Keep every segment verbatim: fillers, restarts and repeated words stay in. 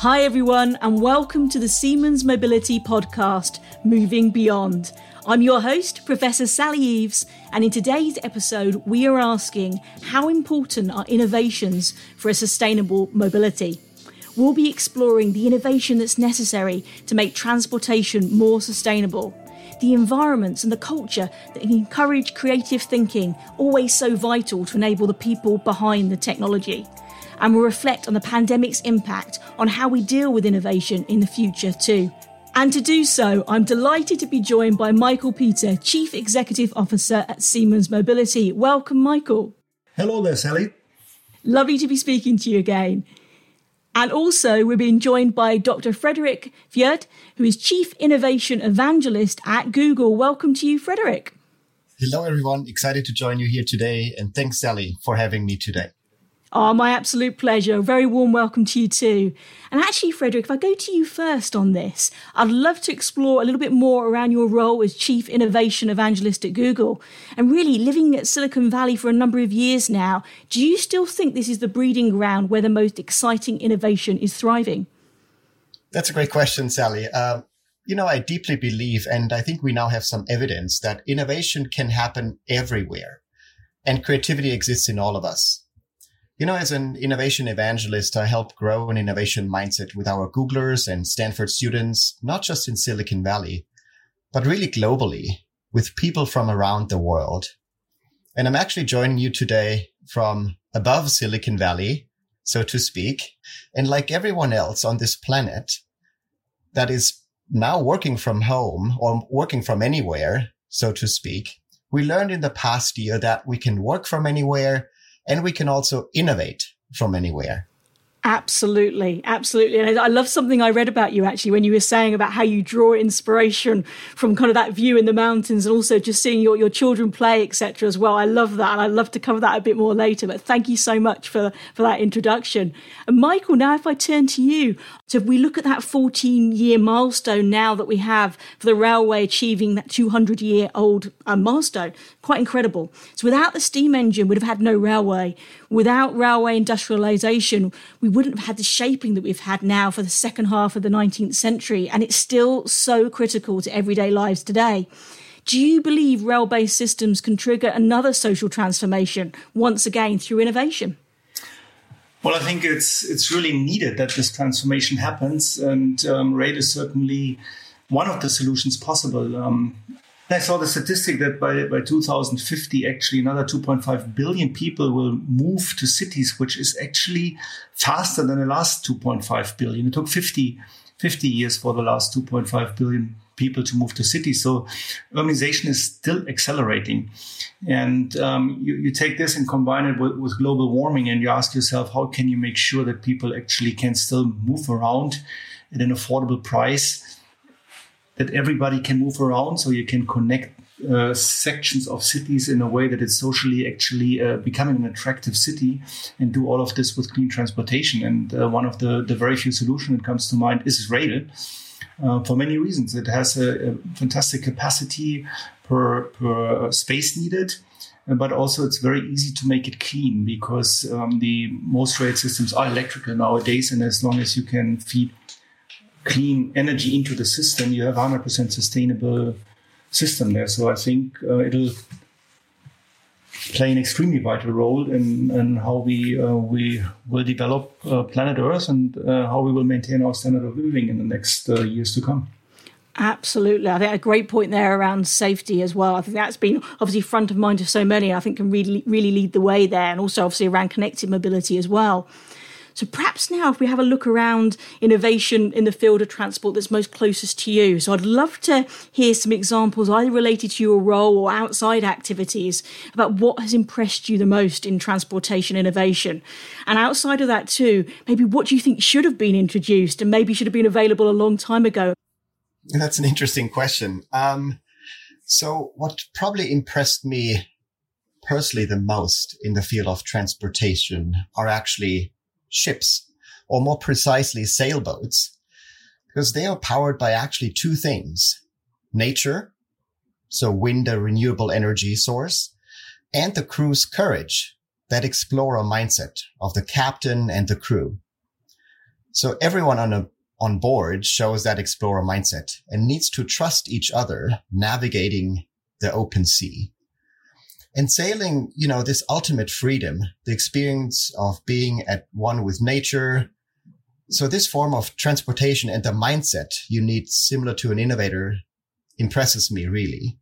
Hi everyone, and welcome to the Siemens Mobility podcast, Moving Beyond. I'm your host, Professor Sally Eaves, and in today's episode, we are asking how important are innovations for a sustainable mobility? We'll be exploring the innovation that's necessary to make transportation more sustainable, the environments and the culture that encourage creative thinking, always so vital to enable the people behind the technology. And we'll reflect on the pandemic's impact on how we deal with innovation in the future too. And to do so, I'm delighted to be joined by Michael Peter, Chief Executive Officer at Siemens Mobility. Welcome, Michael. Hello there, Sally. Lovely to be speaking to you again. And also, we're being joined by Doctor Frederik Pferdt, who is Chief Innovation Evangelist at Google. Welcome to you, Frederik. Hello, everyone. Excited to join you here today. And thanks, Sally, for having me today. Oh, my absolute pleasure. Very warm welcome to you too. And actually, Frederik, if I go to you first on this, I'd love to explore a little bit more around your role as Chief Innovation Evangelist at Google. And really, living at Silicon Valley for a number of years now, do you still think this is the breeding ground where the most exciting innovation is thriving? That's a great question, Sally. Uh, you know, I deeply believe, and I think we now have some evidence, that innovation can happen everywhere. And creativity exists in all of us. You know, as an innovation evangelist, I help grow an innovation mindset with our Googlers and Stanford students, not just in Silicon Valley, but really globally with people from around the world. And I'm actually joining you today from above Silicon Valley, so to speak. And like everyone else on this planet that is now working from home or working from anywhere, so to speak, we learned in the past year that we can work from anywhere. And we can also innovate from anywhere. Absolutely. Absolutely. And I love something I read about you, actually, when you were saying about how you draw inspiration from kind of that view in the mountains and also just seeing your, your children play, et cetera, as well. I love that. And I'd love to cover that a bit more later. But thank you so much for, for that introduction. And Michael, now if I turn to you, so if we look at that fourteen-year milestone now that we have for the railway achieving that two hundred-year-old uh, milestone, quite incredible. So without the steam engine, we'd have had no railway. Without railway industrialization, we wouldn't have had the shaping that we've had now for the second half of the nineteenth century, and it's still so critical to everyday lives today. Do you believe rail-based systems can trigger another social transformation, once again, through innovation? Well, I think it's it's really needed that this transformation happens, and um, rail is certainly one of the solutions possible. Um, I saw the statistic that by, by two thousand fifty, actually, another two point five billion people will move to cities, which is actually faster than the last two point five billion. It took fifty, fifty years for the last two point five billion people to move to cities. So urbanization is still accelerating. And um, you, you take this and combine it with, with global warming, and you ask yourself, how can you make sure that people actually can still move around at an affordable price, that everybody can move around, so you can connect uh, sections of cities in a way that it's socially actually uh, becoming an attractive city, and do all of this with clean transportation. And uh, one of the, the very few solutions that comes to mind is rail, uh, for many reasons. It has a, a fantastic capacity per, per space needed, but also it's very easy to make it clean, because um, the most rail systems are electrical nowadays, and as long as you can feed clean energy into the system, you have a one hundred percent sustainable system there. So I think uh, it'll play an extremely vital role in, in how we uh, we will develop uh, planet Earth, and uh, how we will maintain our standard of living in the next uh, years to come. Absolutely. I think a great point there around safety as well. I think that's been obviously front of mind to so many. I think can really, really lead the way there, and also obviously around connected mobility as well. So perhaps now if we have a look around innovation in the field of transport that's most closest to you. So I'd love to hear some examples either related to your role or outside activities about what has impressed you the most in transportation innovation. And outside of that too, maybe what do you think should have been introduced and maybe should have been available a long time ago? That's an interesting question. Um, so what probably impressed me personally the most in the field of transportation are actually ships, or more precisely sailboats, because they are powered by actually two things: nature, so wind, a renewable energy source, and the crew's courage, that explorer mindset of the captain and the crew. So everyone on a, on board shows that explorer mindset and needs to trust each other navigating the open sea. And sailing, you know, this ultimate freedom, the experience of being at one with nature. So this form of transportation and the mindset you need similar to an innovator impresses me really.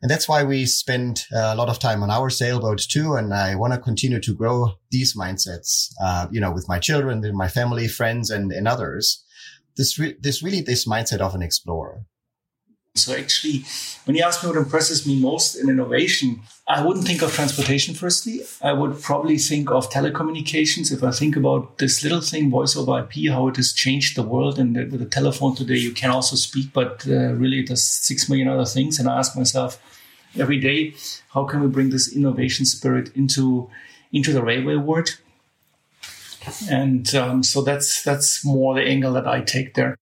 And that's why we spend a lot of time on our sailboat too. And I want to continue to grow these mindsets, uh, you know, with my children, with my family, friends, and, and others. This, re- this really, this mindset of an explorer. So actually, when you ask me what impresses me most in innovation, I wouldn't think of transportation firstly. I would probably think of telecommunications. If I think about this little thing, voice over I P, how it has changed the world. And with the telephone today, you can also speak, but uh, really it does six million other things. And I ask myself every day, how can we bring this innovation spirit into, into the railway world? And um, so that's that's more the angle that I take there.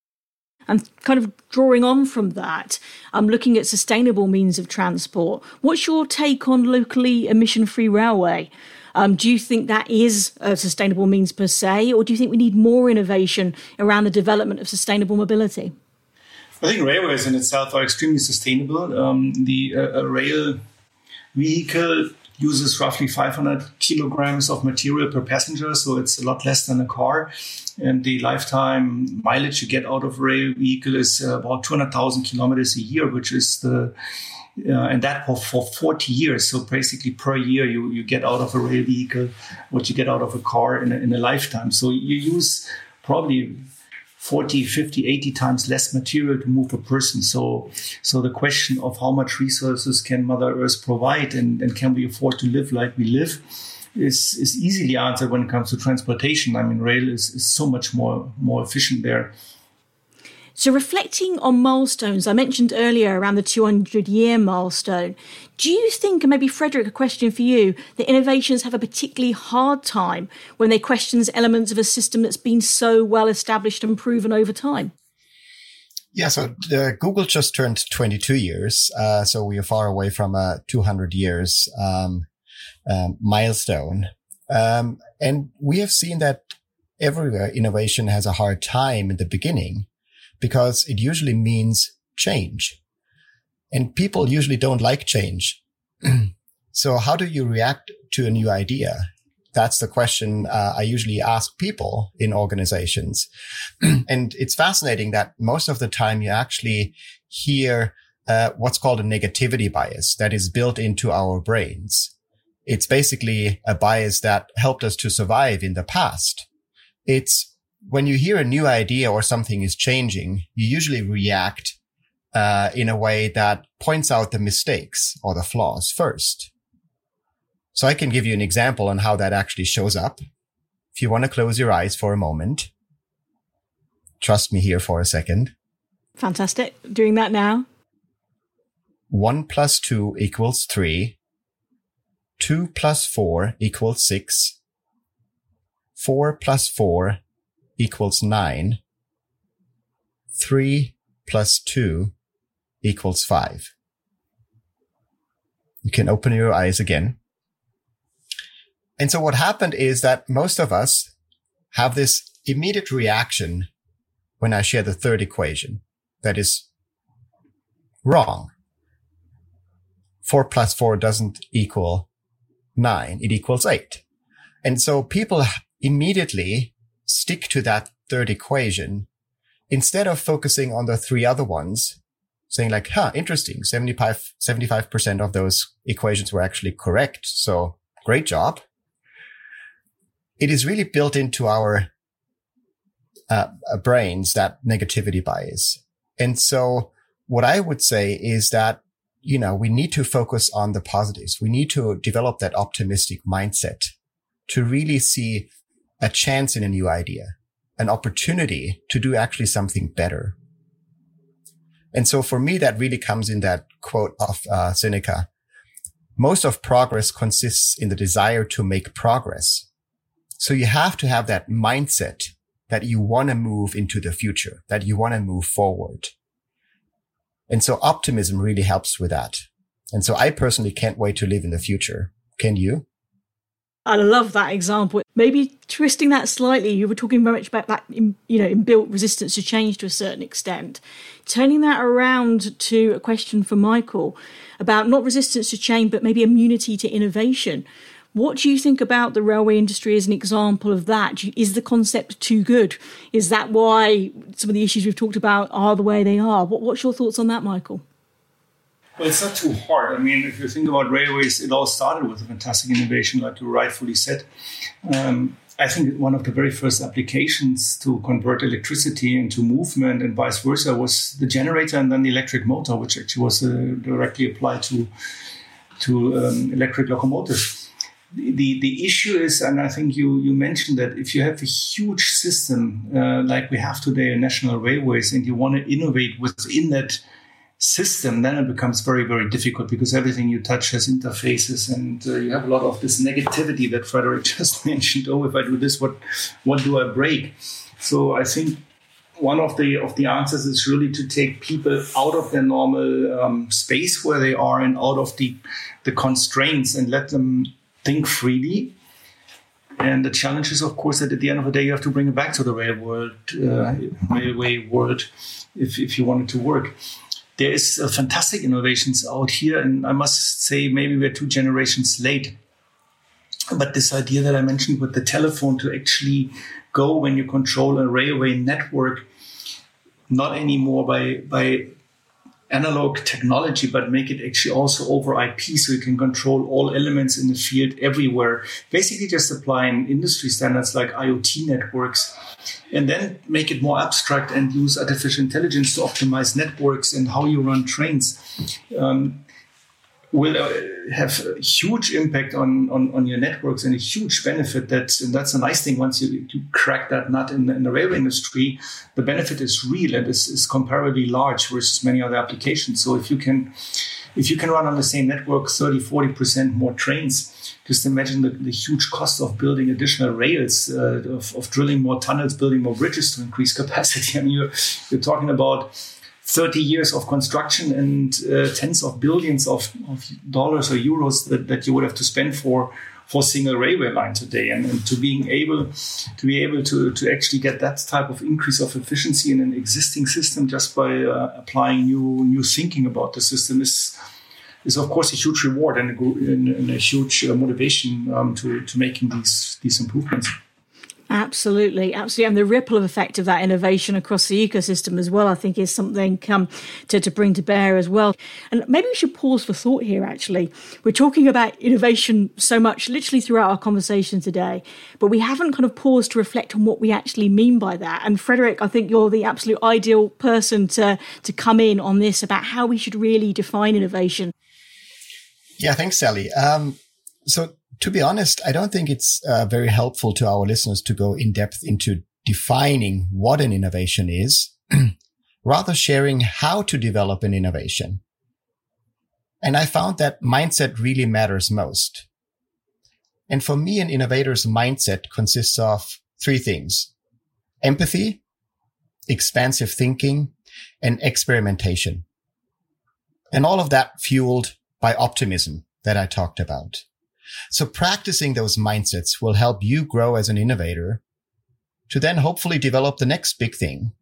And kind of drawing on from that, I'm looking at sustainable means of transport. What's your take on locally emission-free railway? Um, do you think that is a sustainable means per se, or do you think we need more innovation around the development of sustainable mobility? I think railways in itself are extremely sustainable. Um, the uh, rail vehicle uses roughly five hundred kilograms of material per passenger, so it's a lot less than a car. And the lifetime mileage you get out of a rail vehicle is about two hundred thousand kilometers a year, which is the, uh, and that for, for forty years. So basically per year you, you get out of a rail vehicle what you get out of a car in a, in a lifetime. So you use probably forty, fifty, eighty times less material to move a person. So so the question of how much resources can Mother Earth provide and, and can we afford to live like we live is, is easily answered when it comes to transportation. I mean, rail is, is so much more, more efficient there. So reflecting on milestones, I mentioned earlier around the two hundred year milestone. Do you think, and maybe Frederik, a question for you, that innovations have a particularly hard time when they question elements of a system that's been so well established and proven over time? Yeah, so uh, Google just turned twenty-two years. Uh, so we are far away from a two hundred years um, um, milestone. Um, and we have seen that everywhere innovation has a hard time in the beginning, because it usually means change. And people usually don't like change. So how do you react to a new idea? That's the question uh, I usually ask people in organizations. And it's fascinating that most of the time you actually hear uh, what's called a negativity bias that is built into our brains. It's basically a bias that helped us to survive in the past. It's when you hear a new idea or something is changing, you usually react uh, in a way that points out the mistakes or the flaws first. So I can give you an example on how that actually shows up. If you want to close your eyes for a moment, trust me here for a second. Fantastic. Doing that now. One plus two equals three. Two plus four equals six. Four plus four equals nine, three plus two equals five. You can open your eyes again. And so what happened is that most of us have this immediate reaction when I share the third equation that is wrong. Four plus four doesn't equal nine, it equals eight. And so people immediately stick to that third equation instead of focusing on the three other ones, saying like, huh, interesting, seventy-five, seventy-five percent of those equations were actually correct. So great job. It is really built into our uh, brains, that negativity bias. And so what I would say is that, you know, we need to focus on the positives. We need to develop that optimistic mindset to really see a chance in a new idea, an opportunity to do actually something better. And so for me, that really comes in that quote of uh, Seneca. Most of progress consists in the desire to make progress. So you have to have that mindset that you want to move into the future, that you want to move forward. And so optimism really helps with that. And so I personally can't wait to live in the future. Can you? I love that example. maybe twisting that slightly, you were talking very much about that, you know, inbuilt resistance to change to a certain extent. Turning that around to a question for Michael about not resistance to change, but maybe immunity to innovation. What do you think about the railway industry as an example of that? Is the concept too good? Is that why some of the issues we've talked about are the way they are? What, what's your thoughts on that, Michael? Well, it's not too hard. I mean, if you think about railways, it all started with a fantastic innovation, like you rightfully said. Um, I think one of the very first applications to convert electricity into movement and vice versa was the generator and then the electric motor, which actually was uh, directly applied to, to um, electric locomotives. The the issue is, and I think you, you mentioned that, if you have a huge system uh, like we have today in national railways and you want to innovate within that system, then it becomes very, very difficult because everything you touch has interfaces and uh, you have a lot of this negativity that Frederik just mentioned. Oh, if I do this, what what do I break? So I think one of the of the answers is really to take people out of their normal um, space where they are and out of the the constraints and let them think freely. And the challenge is, of course, that at the end of the day, you have to bring it back to the rail world, uh, railway world if, if you want it to work. There is uh, fantastic innovations out here. And I must say, maybe we're two generations late. But this idea that I mentioned with the telephone to actually go when you control a railway network, not anymore by by analog technology, but make it actually also over I P, so you can control all elements in the field everywhere, basically just applying industry standards like I O T networks, and then make it more abstract and use artificial intelligence to optimize networks and how you run trains, um, will uh, have a huge impact on, on, on your networks and a huge benefit. That, and that's a nice thing, once you, you crack that nut in, in the railway industry, the benefit is real and is, is comparably large versus many other applications. So if you can if you can run on the same network thirty, forty percent more trains, just imagine the, the huge cost of building additional rails, uh, of, of drilling more tunnels, building more bridges to increase capacity. I mean, you're, you're talking about thirty years of construction and uh, tens of billions of, of dollars or euros that, that you would have to spend for for single railway line today, and, and to being able to be able to, to actually get that type of increase of efficiency in an existing system just by uh, applying new new thinking about the system is is of course a huge reward and a, and a huge motivation um, to to making these these improvements. Absolutely, absolutely. And the ripple effect of that innovation across the ecosystem as well, I think, is something um, to, to bring to bear as well. And maybe we should pause for thought here, actually. We're talking about innovation so much, literally throughout our conversation today, but we haven't kind of paused to reflect on what we actually mean by that. And Frederik, I think you're the absolute ideal person to, to come in on this about how we should really define innovation. Yeah, thanks, Sally. Um, so To be honest, I don't think it's uh, very helpful to our listeners to go in depth into defining what an innovation is, rather sharing how to develop an innovation. And I found that mindset really matters most. And for me, an innovator's mindset consists of three things: empathy, expansive thinking, and experimentation. And all of that fueled by optimism that I talked about. So practicing those mindsets will help you grow as an innovator to then hopefully develop the next big thing.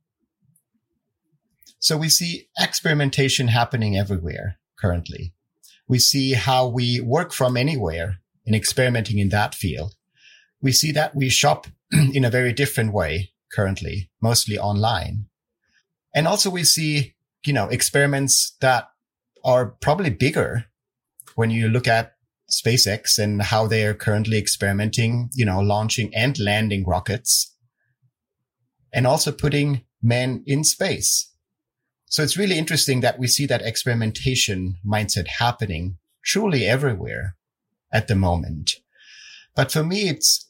So we see experimentation happening everywhere currently. We see how we work from anywhere and experimenting in that field. We see that we shop in a very different way currently, mostly online. And also we see, you know, experiments that are probably bigger when you look at SpaceX and how they are currently experimenting, you know, launching and landing rockets and also putting men in space. So it's really interesting that we see that experimentation mindset happening truly everywhere at the moment. But for me, it's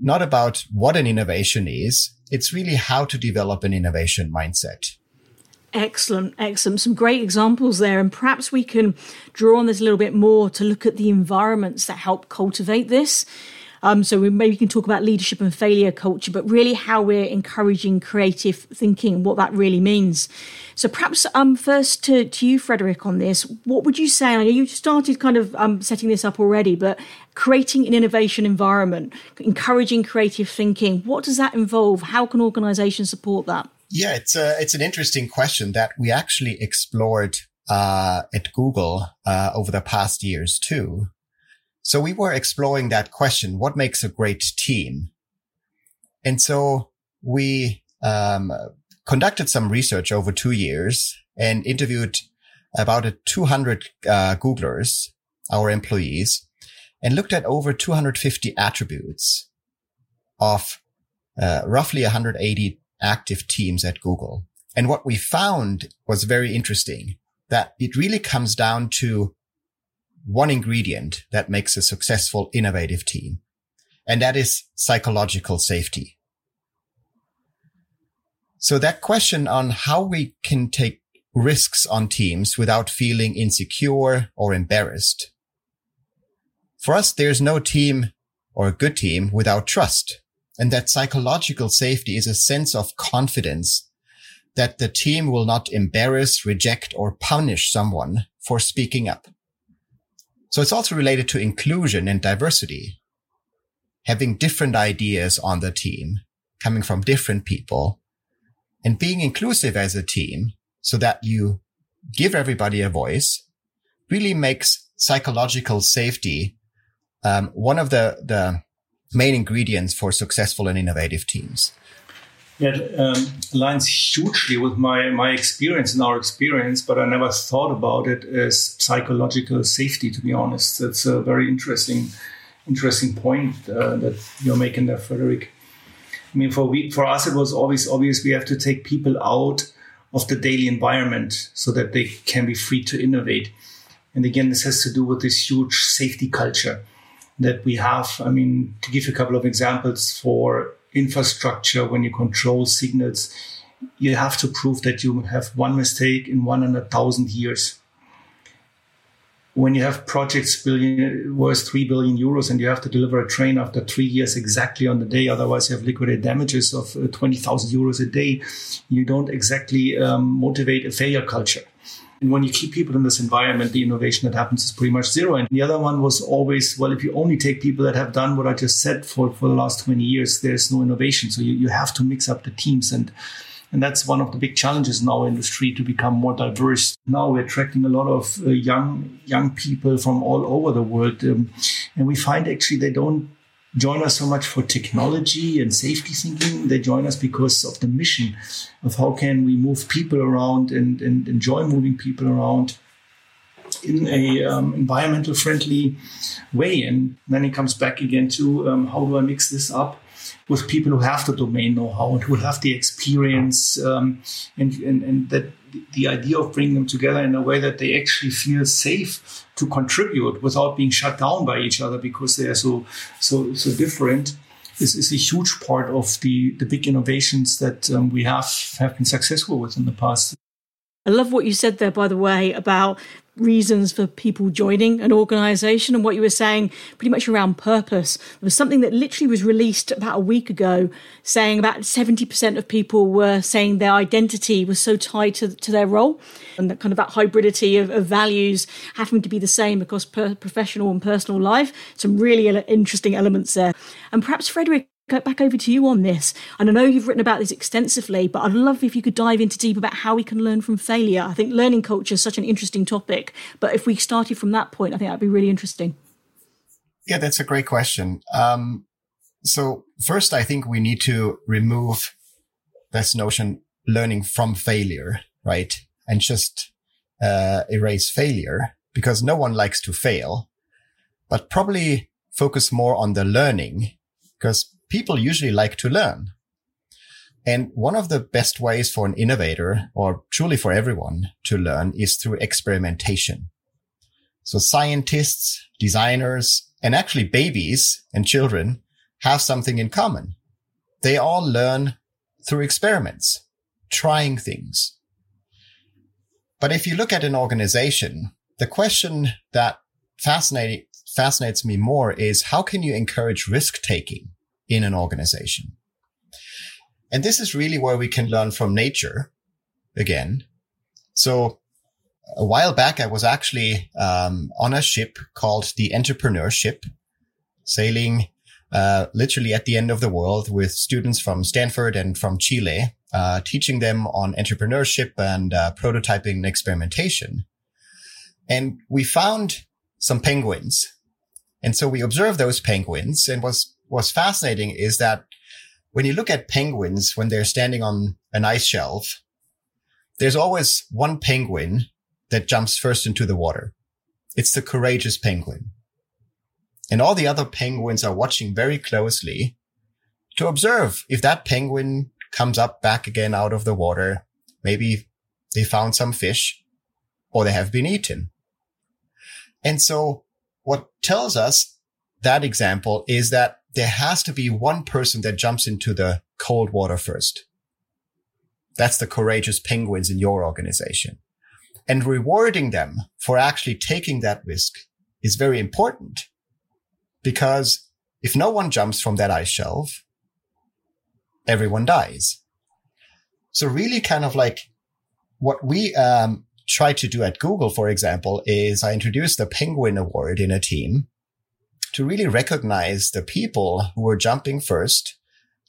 not about what an innovation is. It's really how to develop an innovation mindset. Excellent, excellent. Some great examples there. And perhaps we can draw on this a little bit more to look at the environments that help cultivate this. Um, so we maybe can talk about leadership and failure culture, but really how we're encouraging creative thinking and what that really means. So perhaps um, first to, to you, Frederik, on this, what would you say? I know you started kind of um, setting this up already, but creating an innovation environment, encouraging creative thinking, what does that involve? How can organizations support that? Yeah, it's a, it's an interesting question that we actually explored uh at Google uh over the past years too. So we were exploring that question, what makes a great team? And so we um conducted some research over two years and interviewed about two hundred uh, Googlers, our employees, and looked at over two hundred fifty attributes of uh, roughly one hundred eighty active teams at Google. And what we found was very interesting, that it really comes down to one ingredient that makes a successful, innovative team, and that is psychological safety. So that question on how we can take risks on teams without feeling insecure or embarrassed. For us, there's no team or a good team without trust. And that psychological safety is a sense of confidence that the team will not embarrass, reject, or punish someone for speaking up. So it's also related to inclusion and diversity, having different ideas on the team, coming from different people, and being inclusive as a team so that you give everybody a voice really makes psychological safety um, one of the, the main ingredients for successful and innovative teams. That um, aligns hugely with my, my experience and our experience, but I never thought about it as psychological safety, to be honest. That's a very interesting interesting point uh, that you're making there, Frederik. I mean, for we, for us, it was always obvious we have to take people out of the daily environment so that they can be free to innovate. And again, this has to do with this huge safety culture that we have. I mean, to give you a couple of examples for infrastructure, when you control signals, you have to prove that you have one mistake in one hundred thousand years. When you have projects billion, worth three billion euros and you have to deliver a train after three years exactly on the day, otherwise you have liquidated damages of twenty thousand euros a day, you don't exactly um, motivate a failure culture. And when you keep people in this environment, the innovation that happens is pretty much zero. And the other one was always, well, if you only take people that have done what I just said for, for the last twenty years, there's no innovation. So you, you have to mix up the teams. And, and that's one of the big challenges in our industry, to become more diverse. Now we're attracting a lot of uh, young, young people from all over the world. Um, and we find actually they don't join us so much for technology and safety thinking. They join us because of the mission of how can we move people around and, and enjoy moving people around in a um, environmental friendly way. And then it comes back again to um, how do I mix this up with people who have the domain know-how and who have the experience, um, and, and, and that the idea of bringing them together in a way that they actually feel safe to contribute without being shut down by each other because they are so so so different is, is a huge part of the, the big innovations that um, we have, have been successful with in the past. I love what you said there, by the way, about reasons for people joining an organization and what you were saying pretty much around purpose. There was something that literally was released about a week ago saying about seventy percent of people were saying their identity was so tied to, to their role, and that kind of that hybridity of, of values having to be the same across per, professional and personal life. Some really interesting elements there. And perhaps, Frederik, go back over to you on this. And I know you've written about this extensively, but I'd love if you could dive into deep about how we can learn from failure. I think learning culture is such an interesting topic, but if we started from that point, I think that'd be really interesting. Yeah, that's a great question. Um, so first, I think we need to remove this notion learning from failure, right? And just uh, erase failure, because no one likes to fail, but probably focus more on the learning, because people usually like to learn. And one of the best ways for an innovator, or truly for everyone to learn, is through experimentation. So scientists, designers, and actually babies and children have something in common. They all learn through experiments, trying things. But if you look at an organization, the question that fascinating fascinates me more is how can you encourage risk-taking in an organization? And this is really where we can learn from nature again. So a while back, I was actually um, on a ship called the Entrepreneurship, sailing uh, literally at the end of the world with students from Stanford and from Chile, uh, teaching them on entrepreneurship and uh, prototyping and experimentation. And we found some penguins. And so we observed those penguins. And what's, what's fascinating is that when you look at penguins, when they're standing on an ice shelf, there's always one penguin that jumps first into the water. It's the courageous penguin. And all the other penguins are watching very closely to observe if that penguin comes up back again out of the water. Maybe they found some fish or they have been eaten. And so what tells us that example is that there has to be one person that jumps into the cold water first. That's the courageous penguins in your organization. And rewarding them for actually taking that risk is very important, because if no one jumps from that ice shelf, everyone dies. So really kind of like what we um try to do at Google, for example, is I introduced the Penguin Award in a team to really recognize the people who were jumping first,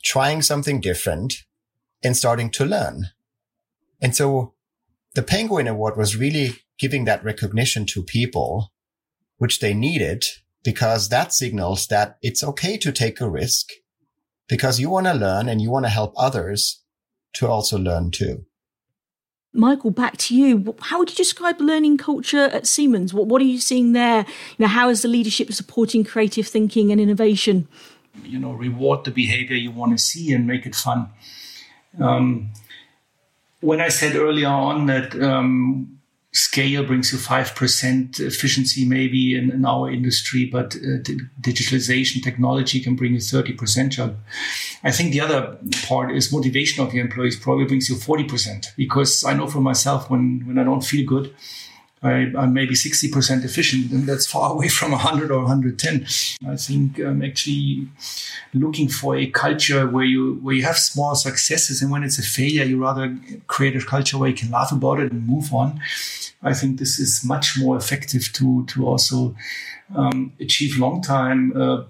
trying something different, and starting to learn. And so the Penguin Award was really giving that recognition to people, which they needed, because that signals that it's okay to take a risk because you want to learn and you want to help others to also learn too. Michael, back to you. How would you describe learning culture at Siemens? What, what are you seeing there? You know, how is the leadership supporting creative thinking and innovation? You know, reward the behavior you want to see and make it fun. Um, When I said earlier on that um, scale brings you five percent efficiency maybe in, in our industry, but uh, d- digitalization technology can bring you thirty percent job. I think the other part is motivation of your employees probably brings you forty percent, because I know for myself when, when I don't feel good, I, I'm maybe sixty percent efficient, and that's far away from one hundred or one hundred ten. I think I'm actually looking for a culture where you where you have small successes, and when it's a failure, you rather create a culture where you can laugh about it and move on. I think this is much more effective to, to also um, achieve long-time uh,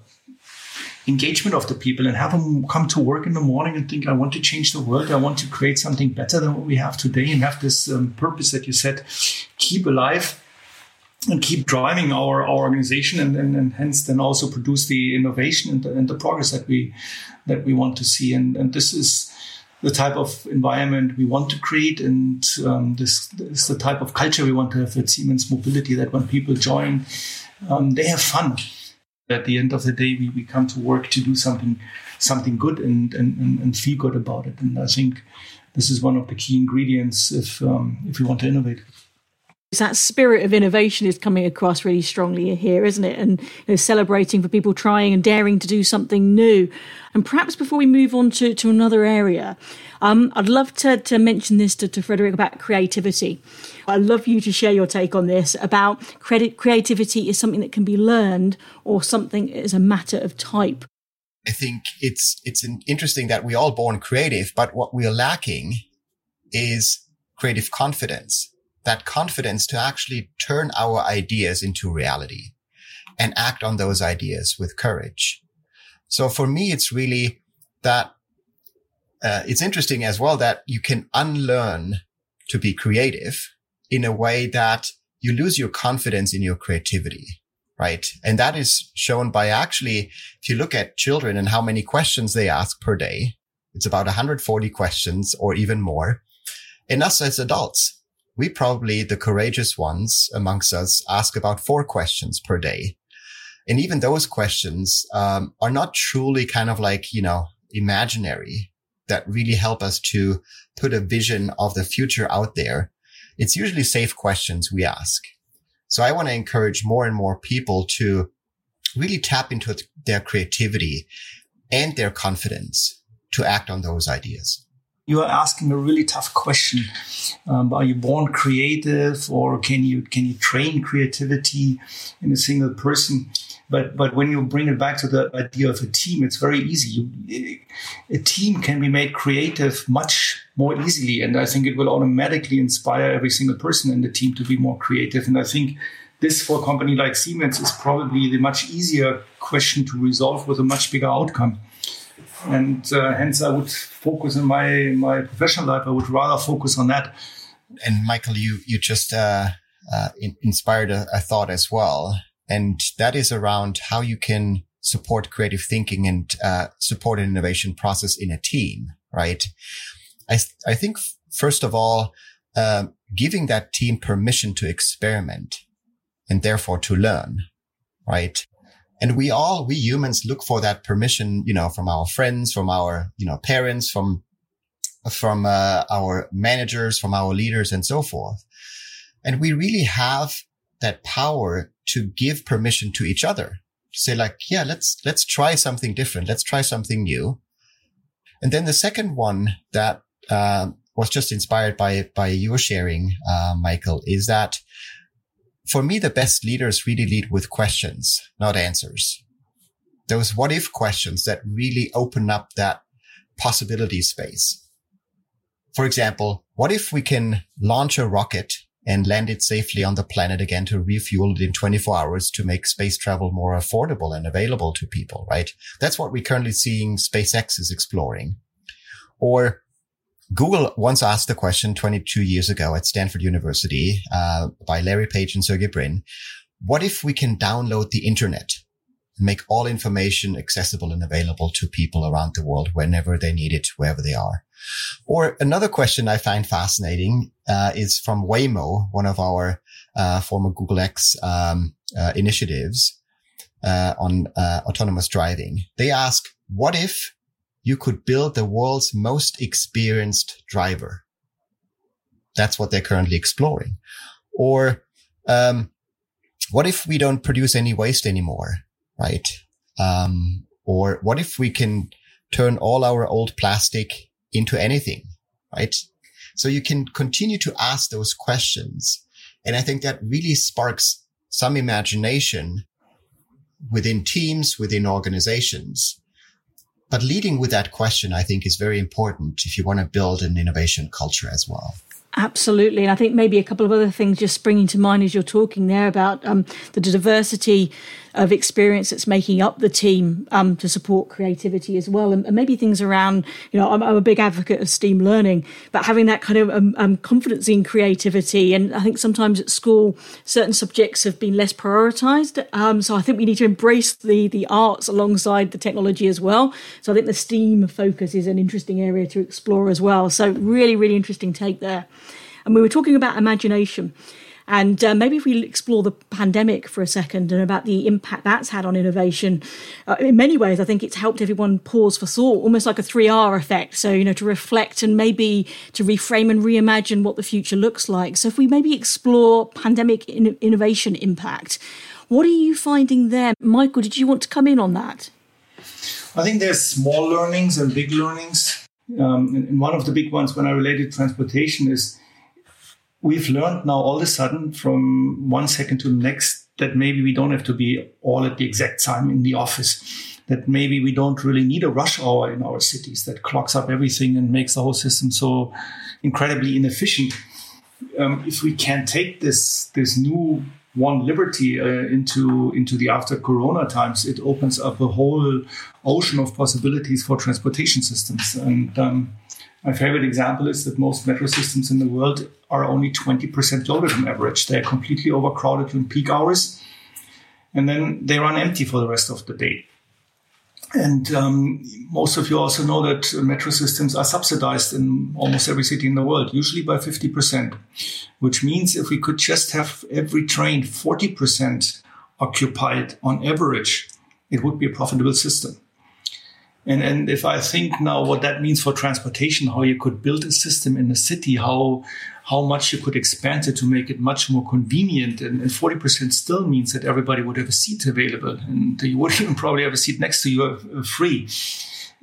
engagement of the people and have them come to work in the morning and think, I want to change the world. I want to create something better than what we have today, and have this um, purpose that you said, keep alive and keep driving our, our organization, and, and, and hence then also produce the innovation and the, and the progress that we that we want to see. And, and this is the type of environment we want to create, and um, this, this is the type of culture we want to have at Siemens Mobility, that when people join, um, they have fun. At the end of the day, we, we come to work to do something something good and, and, and feel good about it. And I think this is one of the key ingredients if um, if we want to innovate. So that spirit of innovation is coming across really strongly here, isn't it? And you know, celebrating for people trying and daring to do something new. And perhaps before we move on to, to another area, um, I'd love to, to mention this to, to Frederik about creativity. I'd love you to share your take on this about credit, creativity is something that can be learned or something is a matter of type. I think it's it's interesting that we're all born creative, but what we're lacking is creative confidence. That confidence to actually turn our ideas into reality and act on those ideas with courage. So for me, it's really that uh, it's interesting as well that you can unlearn to be creative in a way that you lose your confidence in your creativity, right? And that is shown by actually, if you look at children and how many questions they ask per day, it's about one hundred forty questions or even more. And us as adults, we probably, the courageous ones amongst us, ask about four questions per day. And even those questions um, are not truly kind of like, you know, imaginary, that really help us to put a vision of the future out there. It's usually safe questions we ask. So I want to encourage more and more people to really tap into their creativity and their confidence to act on those ideas. you are asking a really tough question. Um, are you born creative, or can you can you train creativity in a single person? But but when you bring it back to the idea of a team, it's very easy. You, a team can be made creative much more easily, and I think it will automatically inspire every single person in the team to be more creative. And I think this, for a company like Siemens, is probably the much easier question to resolve with a much bigger outcome. And uh, hence, I would focus in my, my professional life. I would rather focus on that. And Michael, you you just uh, uh, in- inspired a, a thought as well, and that is around how you can support creative thinking and uh, support an innovation process in a team, right? I th- I think f- first of all, uh, giving that team permission to experiment. And therefore to learn, right? And we all, we humans look for that permission, you know, from our friends, from our, you know, parents, from, from, uh, our managers, from our leaders and so forth. And we really have that power to give permission to each other, to say like, yeah, let's, let's try something different. Let's try something new. And then the second one that, uh, was just inspired by, by your sharing, uh, Michael, is that, for me, the best leaders really lead with questions, not answers. Those what if questions that really open up that possibility space. For example, what if we can launch a rocket and land it safely on the planet again to refuel it in twenty-four hours to make space travel more affordable and available to people, right? That's what we're currently seeing SpaceX is exploring. Or Google once asked the question twenty-two years ago at Stanford University uh, by Larry Page and Sergey Brin, what if we can download the internet and make all information accessible and available to people around the world whenever they need it, wherever they are? Or another question I find fascinating uh, is from Waymo, one of our uh, former Google X um, uh, initiatives uh, on uh, autonomous driving. They ask, what if you could build the world's most experienced driver? That's what they're currently exploring. Or, um, what if we don't produce any waste anymore? Right. Um, or what if we can turn all our old plastic into anything? Right. So you can continue to ask those questions. And I think that really sparks some imagination within teams, within organizations. But leading with that question, I think, is very important if you want to build an innovation culture as well. Absolutely. And I think maybe a couple of other things just springing to mind as you're talking there about um, the diversity of experience that's making up the team um, to support creativity as well. And, and maybe things around, you know, I'm, I'm a big advocate of STEAM learning, but having that kind of um, um, confidence in creativity. And I think sometimes at school, certain subjects have been less prioritized. Um, so I think we need to embrace the, the arts alongside the technology as well. So I think the STEAM focus is an interesting area to explore as well. So really, really interesting take there. And we were talking about imagination. And uh, maybe if we explore the pandemic for a second and about the impact that's had on innovation, uh, in many ways, I think it's helped everyone pause for thought, almost like a three R effect. So, you know, to reflect and maybe to reframe and reimagine what the future looks like. So if we maybe explore pandemic in- innovation impact, what are you finding there? Michael, did you want to come in on that? I think there's small learnings and big learnings. Um, and one of the big ones when I related transportation is we've learned now all of a sudden from one second to the next that maybe we don't have to be all at the exact time in the office, that maybe we don't really need a rush hour in our cities that clogs up everything and makes the whole system so incredibly inefficient. Um, if we can take this this new one liberty uh, into into the after Corona times, it opens up a whole ocean of possibilities for transportation systems. And um, my favorite example is that most metro systems in the world are only twenty percent loaded on average. They're completely overcrowded in peak hours, and then they run empty for the rest of the day. And um, most of you also know that metro systems are subsidized in almost every city in the world, usually by fifty percent, which means if we could just have every train forty percent occupied on average, it would be a profitable system. And and if I think now what that means for transportation, how you could build a system in a city, how how much you could expand it to make it much more convenient. And, and forty percent still means that everybody would have a seat available. And you would even probably have a seat next to you free.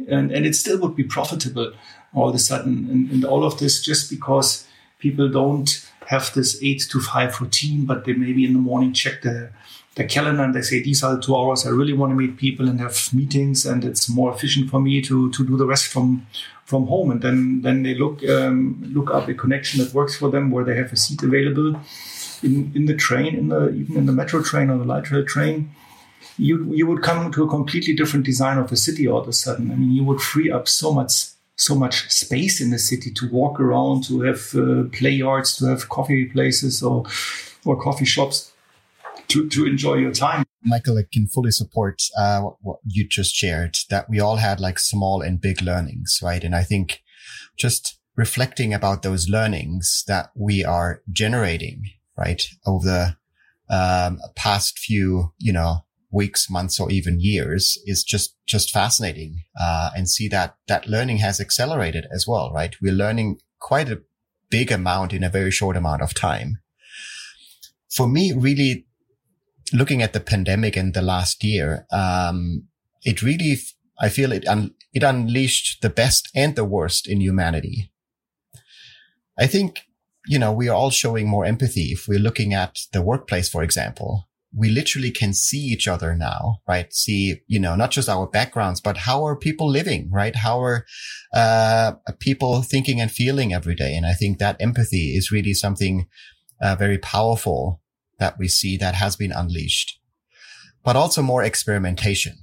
And, and it still would be profitable. all of a sudden. And, and all of this just because people don't have this eight to five routine, but they maybe in the morning check their, their calendar and they say, these are the two hours I really want to meet people and have meetings, and it's more efficient for me to to do the rest from from home. And then then they look um, look up a connection that works for them where they have a seat available in, in the train, in the even in the metro train or the light rail train. You you would come to a completely different design of a city all of a sudden. I mean, you would free up so much so much space in the city to walk around, to have uh, play yards, to have coffee places or or coffee shops to, to enjoy your time. Michael, I can fully support uh, what, what you just shared, that we all had like small and big learnings, right? And I think just reflecting about those learnings that we are generating, right, over the um, past few, you know, weeks, months, or even years is just, just fascinating. Uh, and see that, that learning has accelerated as well, right? We're learning quite a big amount in a very short amount of time. For me, really looking at the pandemic and the last year, um, it really, I feel it, un- it unleashed the best and the worst in humanity. I think, you know, we are all showing more empathy. If we're looking at the workplace, for example, we literally can see each other now, right? See, you know, not just our backgrounds, but how are people living, right? How are uh people thinking and feeling every day? And I think that empathy is really something uh, very powerful that we see that has been unleashed, but also more experimentation.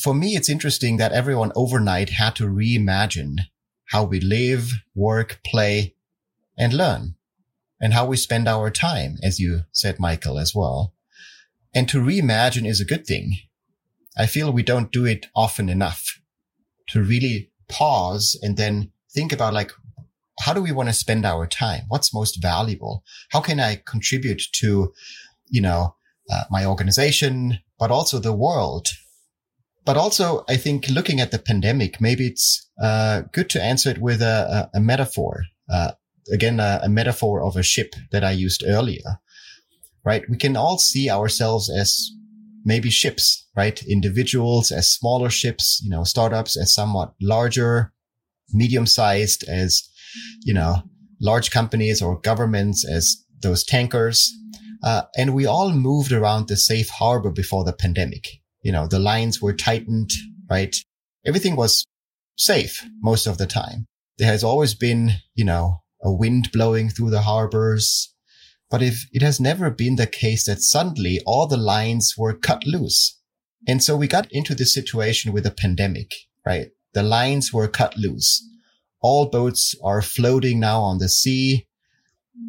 For me, it's interesting that everyone overnight had to reimagine how we live, work, play, and learn. And how we spend our time, as you said, Michael, as well. And to reimagine is a good thing. I feel we don't do it often enough to really pause and then think about, like, how do we want to spend our time? What's most valuable? How can I contribute to, you know, uh, my organization, but also the world? But also, I think looking at the pandemic, maybe it's uh, good to answer it with a, a, a metaphor, uh, Again, a, a metaphor of a ship that I used earlier, right? We can all see ourselves as maybe ships, right? Individuals as smaller ships, you know, startups as somewhat larger, medium-sized as, you know, large companies or governments as those tankers. Uh, and we all moved around the safe harbor before the pandemic. You know, the lines were tightened, right? Everything was safe most of the time. There has always been, you know, a wind blowing through the harbors. But if it has never been the case that suddenly all the lines were cut loose. And so we got into this situation with a pandemic, right? The lines were cut loose. All boats are floating now on the sea.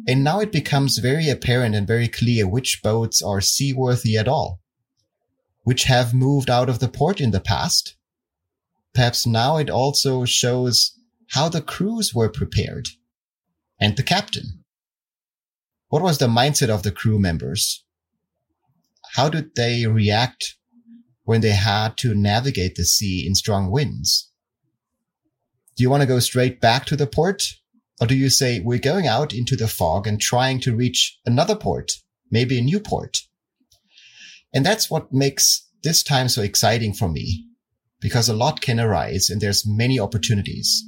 And now it becomes very apparent and very clear which boats are seaworthy at all, which have moved out of the port in the past. Perhaps now it also shows how the crews were prepared. And the captain. What was the mindset of the crew members? How did they react when they had to navigate the sea in strong winds? Do you want to go straight back to the port? Or do you say, we're going out into the fog and trying to reach another port, maybe a new port? And that's what makes this time so exciting for me, because a lot can arise and there's many opportunities.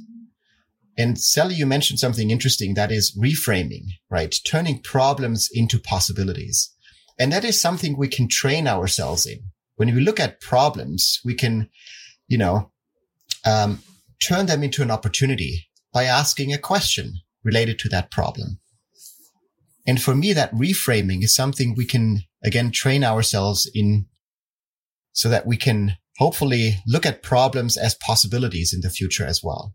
And Sally, you mentioned something interesting, that is reframing, right? Turning problems into possibilities. And that is something we can train ourselves in. When we look at problems, we can, you know, um, turn them into an opportunity by asking a question related to that problem. And for me, that reframing is something we can, again, train ourselves in so that we can hopefully look at problems as possibilities in the future as well.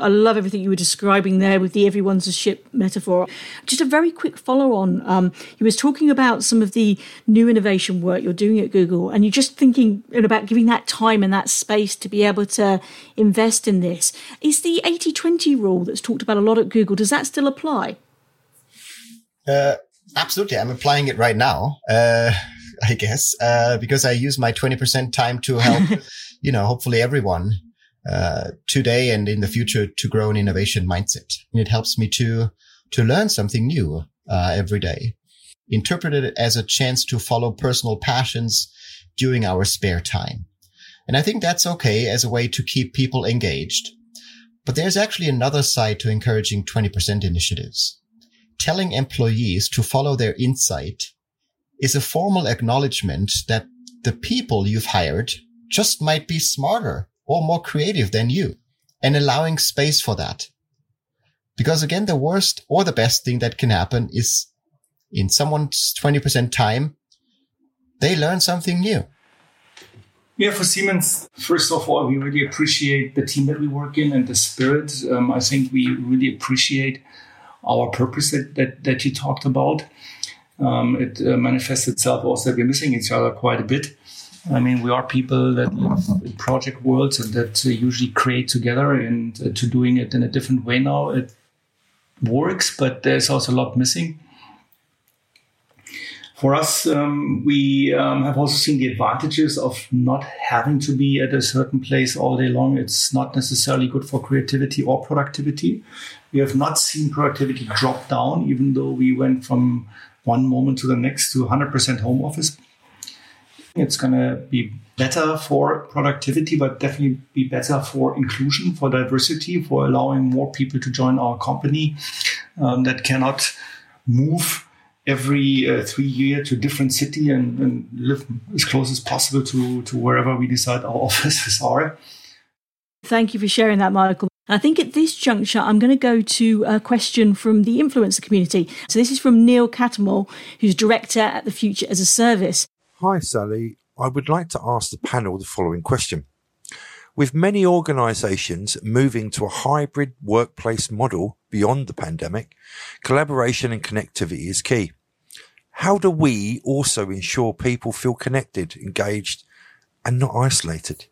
I love everything you were describing there with the everyone's a ship metaphor. Just a very quick follow-on. Um, you was talking about some of the new innovation work you're doing at Google, and you're just thinking about giving that time and that space to be able to invest in this. Is the eighty-twenty rule that's talked about a lot at Google, does that still apply? Uh, absolutely. I'm applying it right now, uh, I guess, uh, because I use my twenty percent time to help, you know, hopefully everyone. Uh, today and in the future to grow an innovation mindset. And it helps me to, to learn something new, uh, every day. Interpret it as a chance to follow personal passions during our spare time. And I think that's okay as a way to keep people engaged. But there's actually another side to encouraging twenty percent initiatives. Telling employees to follow their insight is a formal acknowledgement that the people you've hired just might be smarter or more creative than you, and allowing space for that. Because again, the worst or the best thing that can happen is in someone's twenty percent time, they learn something new. Yeah, for Siemens, first of all, we really appreciate the team that we work in and the spirit. Um, I think we really appreciate our purpose that, that, that you talked about. Um, it uh, manifests itself also that we're missing each other quite a bit. I mean, we are people that live in project worlds and that uh, usually create together, and uh, to doing it in a different way now, it works, but there's also a lot missing. For us, um, we um, have also seen the advantages of not having to be at a certain place all day long. It's not necessarily good for creativity or productivity. We have not seen productivity drop down, even though we went from one moment to the next to one hundred percent home office. It's going to be better for productivity, but definitely be better for inclusion, for diversity, for allowing more people to join our company um, that cannot move every uh, three years to a different city and, and live as close as possible to, to wherever we decide our offices are. Thank you for sharing that, Michael. I think at this juncture, I'm going to go to a question from the influencer community. So this is from Neil Catamore, who's director at the Future as a Service. Hi, Sally. I would like to ask the panel the following question. With many organisations moving to a hybrid workplace model beyond the pandemic, collaboration and connectivity is key. How do we also ensure people feel connected, engaged, and not isolated?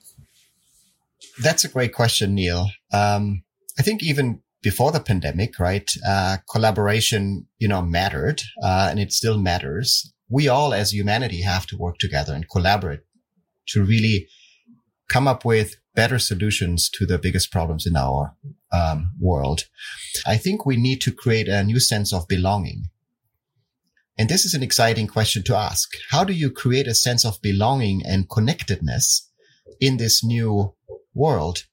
That's a great question, Neil. Um, I think even before the pandemic, right, uh, collaboration, you know, mattered, uh, and it still matters. We all as humanity have to work together and collaborate to really come up with better solutions to the biggest problems in our um, world. I think we need to create a new sense of belonging. And this is an exciting question to ask. How do you create a sense of belonging and connectedness in this new world?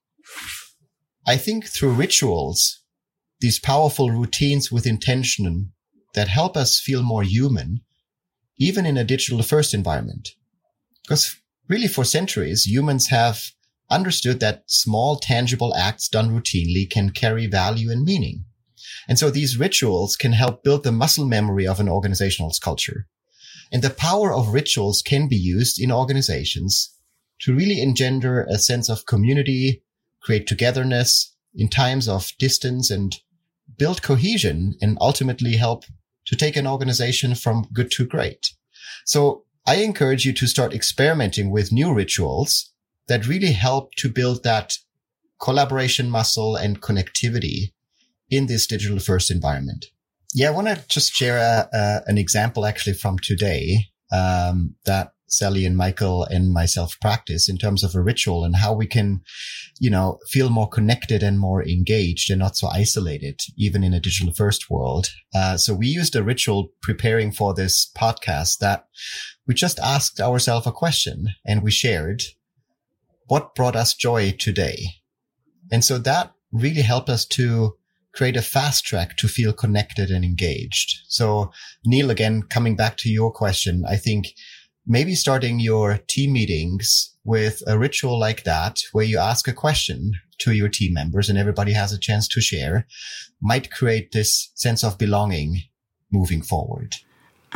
I think through rituals, these powerful routines with intention that help us feel more human, even in a digital-first environment. Because really, for centuries, humans have understood that small, tangible acts done routinely can carry value and meaning. And so these rituals can help build the muscle memory of an organizational culture. And the power of rituals can be used in organizations to really engender a sense of community, create togetherness in times of distance, and build cohesion, and ultimately help to take an organization from good to great. So I encourage you to start experimenting with new rituals that really help to build that collaboration muscle and connectivity in this digital first environment. Yeah, I want to just share a, a, an example actually from today um, that Sally and Michael and myself practice in terms of a ritual and how we can, you know, feel more connected and more engaged and not so isolated, even in a digital first world. Uh, so we used a ritual preparing for this podcast that we just asked ourselves a question and we shared what brought us joy today. And so that really helped us to create a fast track to feel connected and engaged. So Neil, again, coming back to your question, I think maybe starting your team meetings with a ritual like that, where you ask a question to your team members and everybody has a chance to share, might create this sense of belonging moving forward.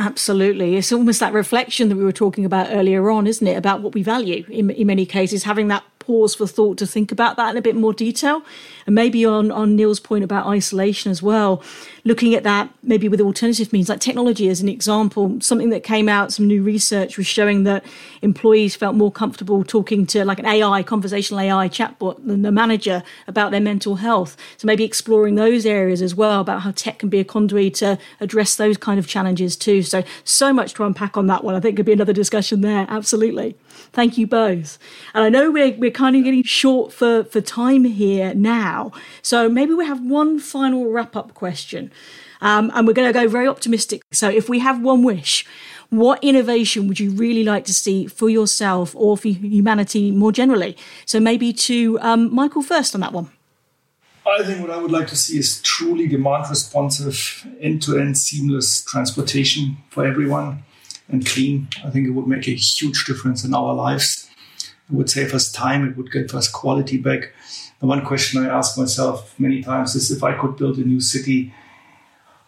Absolutely. It's almost that reflection that we were talking about earlier on, isn't it? About what we value in, in many cases, having that pause for thought to think about that in a bit more detail. And maybe on, on Neil's point about isolation as well, looking at that maybe with alternative means, like technology as an example, something that came out, some new research was showing that employees felt more comfortable talking to like an A I, conversational A I chatbot than the manager about their mental health. So maybe exploring those areas as well about how tech can be a conduit to address those kind of challenges too. So, so much to unpack on that one. I think could be another discussion there. Absolutely. Thank you both. And I know we're, we're kind of getting short for, for time here now. So maybe we have one final wrap-up question. Um, and we're going to go very optimistic. So if we have one wish, what innovation would you really like to see for yourself or for humanity more generally? So maybe to um, Michael first on that one. I think what I would like to see is truly demand-responsive, end-to-end, seamless transportation for everyone and clean. I think it would make a huge difference in our lives. It would save us time. It would give us quality back. The one question I ask myself many times is, if I could build a new city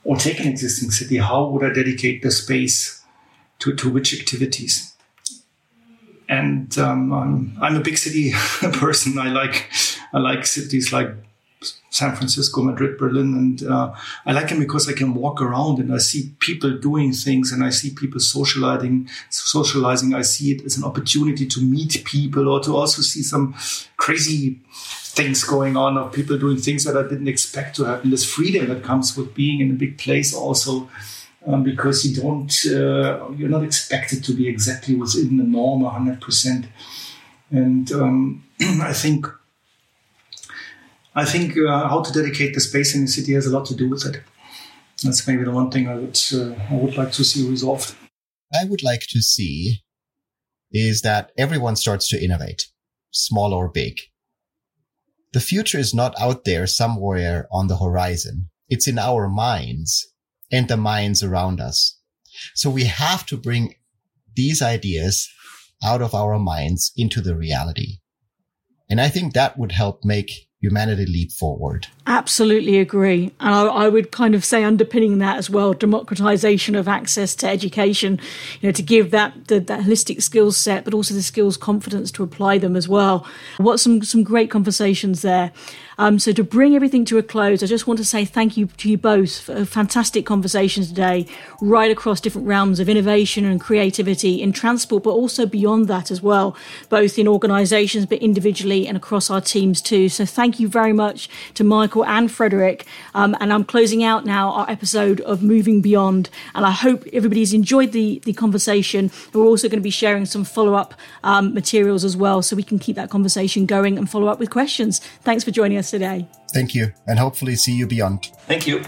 or take an existing city, how would I dedicate the space to, to which activities? And um, I'm, I'm a big city person. I like I like cities like San Francisco, Madrid, Berlin. And uh, I like them because I can walk around and I see people doing things and I see people socializing. Socializing, I see it as an opportunity to meet people or to also see some crazy things going on, of people doing things that I didn't expect to happen. This freedom that comes with being in a big place also, um, because you don't, uh, you're not expected to be exactly within the norm one hundred percent. And um, I think I think uh, how to dedicate the space in the city has a lot to do with it. That's maybe the one thing I would uh, I would like to see resolved. I would like to see is that everyone starts to innovate, small or big. The future is not out there somewhere on the horizon. It's in our minds and the minds around us. So we have to bring these ideas out of our minds into the reality. And I think that would help make humanity leap forward. Absolutely agree. And I, I would kind of say, underpinning that as well, democratization of access to education, you know, to give that the, that holistic skill set, but also the skills confidence to apply them as well. What some, some great conversations there. Um, so to bring everything to a close, I just want to say thank you to you both for a fantastic conversation today, right across different realms of innovation and creativity in transport, but also beyond that as well, both in organisations, but individually and across our teams too. So thank you very much to Michael and Frederik. Um, and I'm closing out now our episode of Moving Beyond. And I hope everybody's enjoyed the, the conversation. We're also going to be sharing some follow-up um, materials as well, so we can keep that conversation going and follow up with questions. Thanks for joining us today. Thank you, and hopefully see you beyond. Thank you.